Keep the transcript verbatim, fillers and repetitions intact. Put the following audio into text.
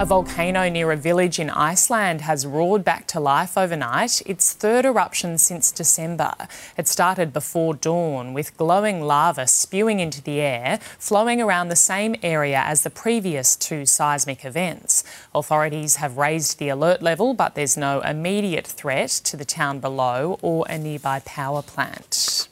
A volcano near a village in Iceland has roared back to life overnight, its third eruption since December. It started before dawn, with glowing lava spewing into the air, flowing around the same area as the previous two seismic events. Authorities have raised the alert level, but there's no immediate threat to the town below or a nearby power plant.